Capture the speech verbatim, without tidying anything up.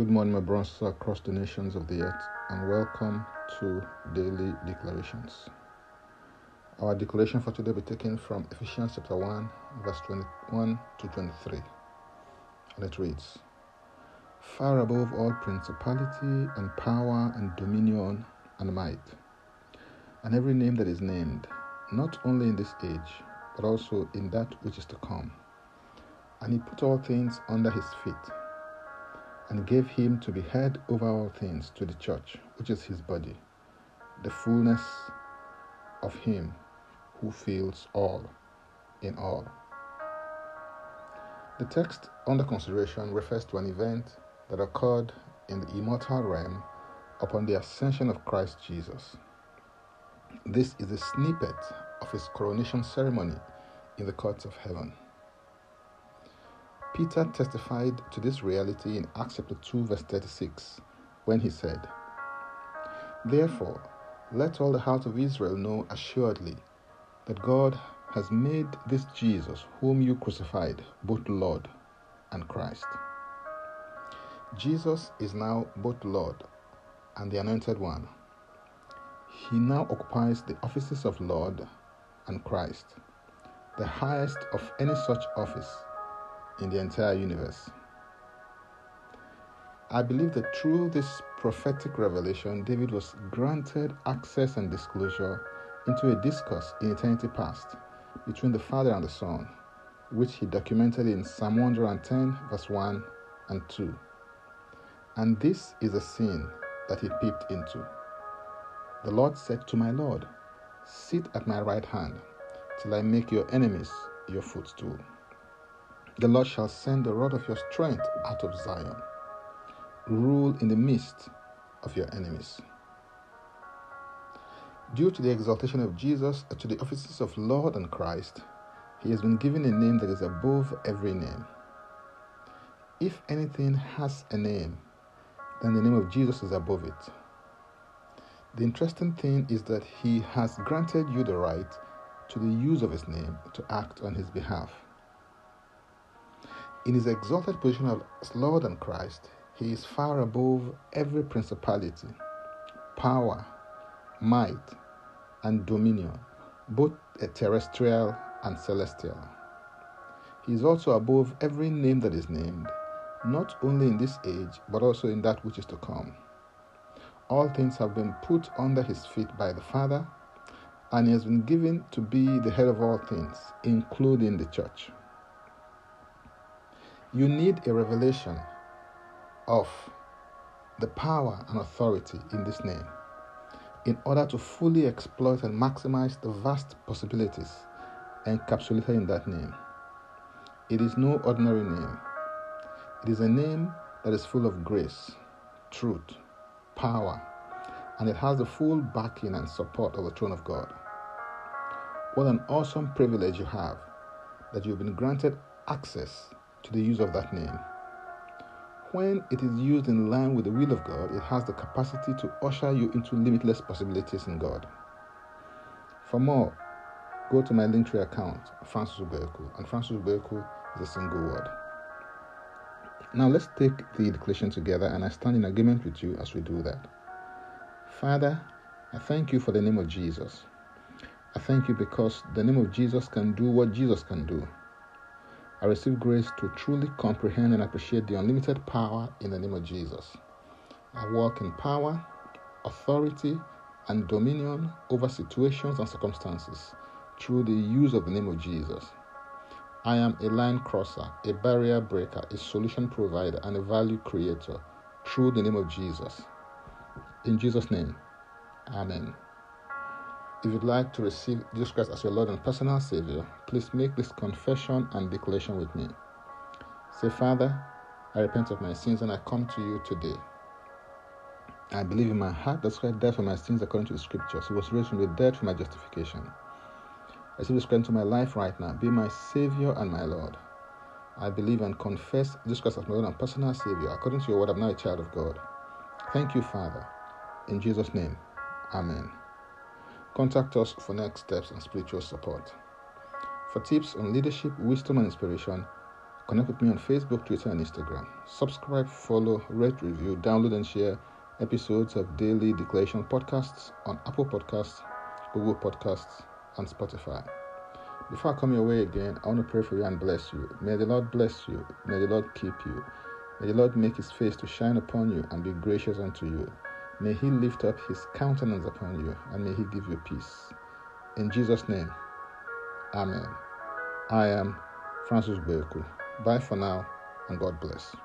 Good morning, my brothers across the nations of the earth, and welcome to Daily Declarations. Our declaration for today will be taken from Ephesians chapter one, verse twenty-one to twenty-three, and it reads, "Far above all principality and power and dominion and might, and every name that is named, not only in this age, but also in that which is to come. And he put all things under his feet, and gave him to be head over all things to the church, which is his body, the fullness of him who fills all in all." The text under consideration refers to an event that occurred in the immortal realm upon the ascension of Christ Jesus. This is a snippet of his coronation ceremony in the courts of heaven. Peter testified to this reality in Acts chapter two, verse thirty-six, when he said, "Therefore, let all the house of Israel know assuredly that God has made this Jesus, whom you crucified, both Lord and Christ." Jesus is now both Lord and the Anointed One. He now occupies the offices of Lord and Christ, the highest of any such office in the entire universe. I believe that through this prophetic revelation, David was granted access and disclosure into a discourse in eternity past between the Father and the Son, which he documented in Psalm one hundred ten, verse one and two. And this is a scene that he peeped into. "The Lord said to my Lord, sit at my right hand till I make your enemies your footstool. The Lord shall send the rod of your strength out of Zion. Rule in the midst of your enemies." Due to the exaltation of Jesus to the offices of Lord and Christ, he has been given a name that is above every name. If anything has a name, then the name of Jesus is above it. The interesting thing is that he has granted you the right to the use of his name to act on his behalf. In his exalted position as Lord and Christ, he is far above every principality, power, might, and dominion, both terrestrial and celestial. He is also above every name that is named, not only in this age, but also in that which is to come. All things have been put under his feet by the Father, and he has been given to be the head of all things, including the church. You need a revelation of the power and authority in this name in order to fully exploit and maximize the vast possibilities encapsulated in that name. It is no ordinary name. It is a name that is full of grace, truth, power, and it has the full backing and support of the throne of God. What an awesome privilege you have that you've been granted access to the use of that name. When it is used in line with the will of God, it has the capacity to usher you into limitless possibilities in God. For more, go to my Linktree account, Francis Ubeiku, and Francis Ubeiku is a single word. Now let's take the declaration together, and I stand in agreement with you as we do that. Father, I thank you for the name of Jesus. I thank you because the name of Jesus can do what Jesus can do. I receive grace to truly comprehend and appreciate the unlimited power in the name of Jesus. I walk in power, authority, and dominion over situations and circumstances through the use of the name of Jesus. I am a line crosser, a barrier breaker, a solution provider, and a value creator through the name of Jesus. In Jesus' name, Amen. If you'd like to receive Jesus Christ as your Lord and personal Savior, please make this confession and declaration with me. Say, "Father, I repent of my sins and I come to you today. I believe in my heart that Christ died for my sins according to the Scriptures. He was raised from the dead for my justification. I receive Jesus Christ into my life right now. Be my Savior and my Lord. I believe and confess Jesus Christ as my Lord and personal Savior. According to your word, I'm now a child of God. Thank you, Father. In Jesus' name, Amen." Contact us for next steps and spiritual support. For tips on leadership, wisdom, and inspiration, Connect with me on Facebook, Twitter, and Instagram. Subscribe, follow, rate, review, download, and share episodes of Daily Declaration podcasts on Apple Podcasts, Google Podcasts, and Spotify. Before I come your way again, I want to pray for you and bless you. May the Lord bless you. May the Lord keep you. May the Lord make his face to shine upon you and be gracious unto you. May he lift up his countenance upon you, and may he give you peace. In Jesus' name, Amen. I am Francis Ubeiku. Bye for now, and God bless.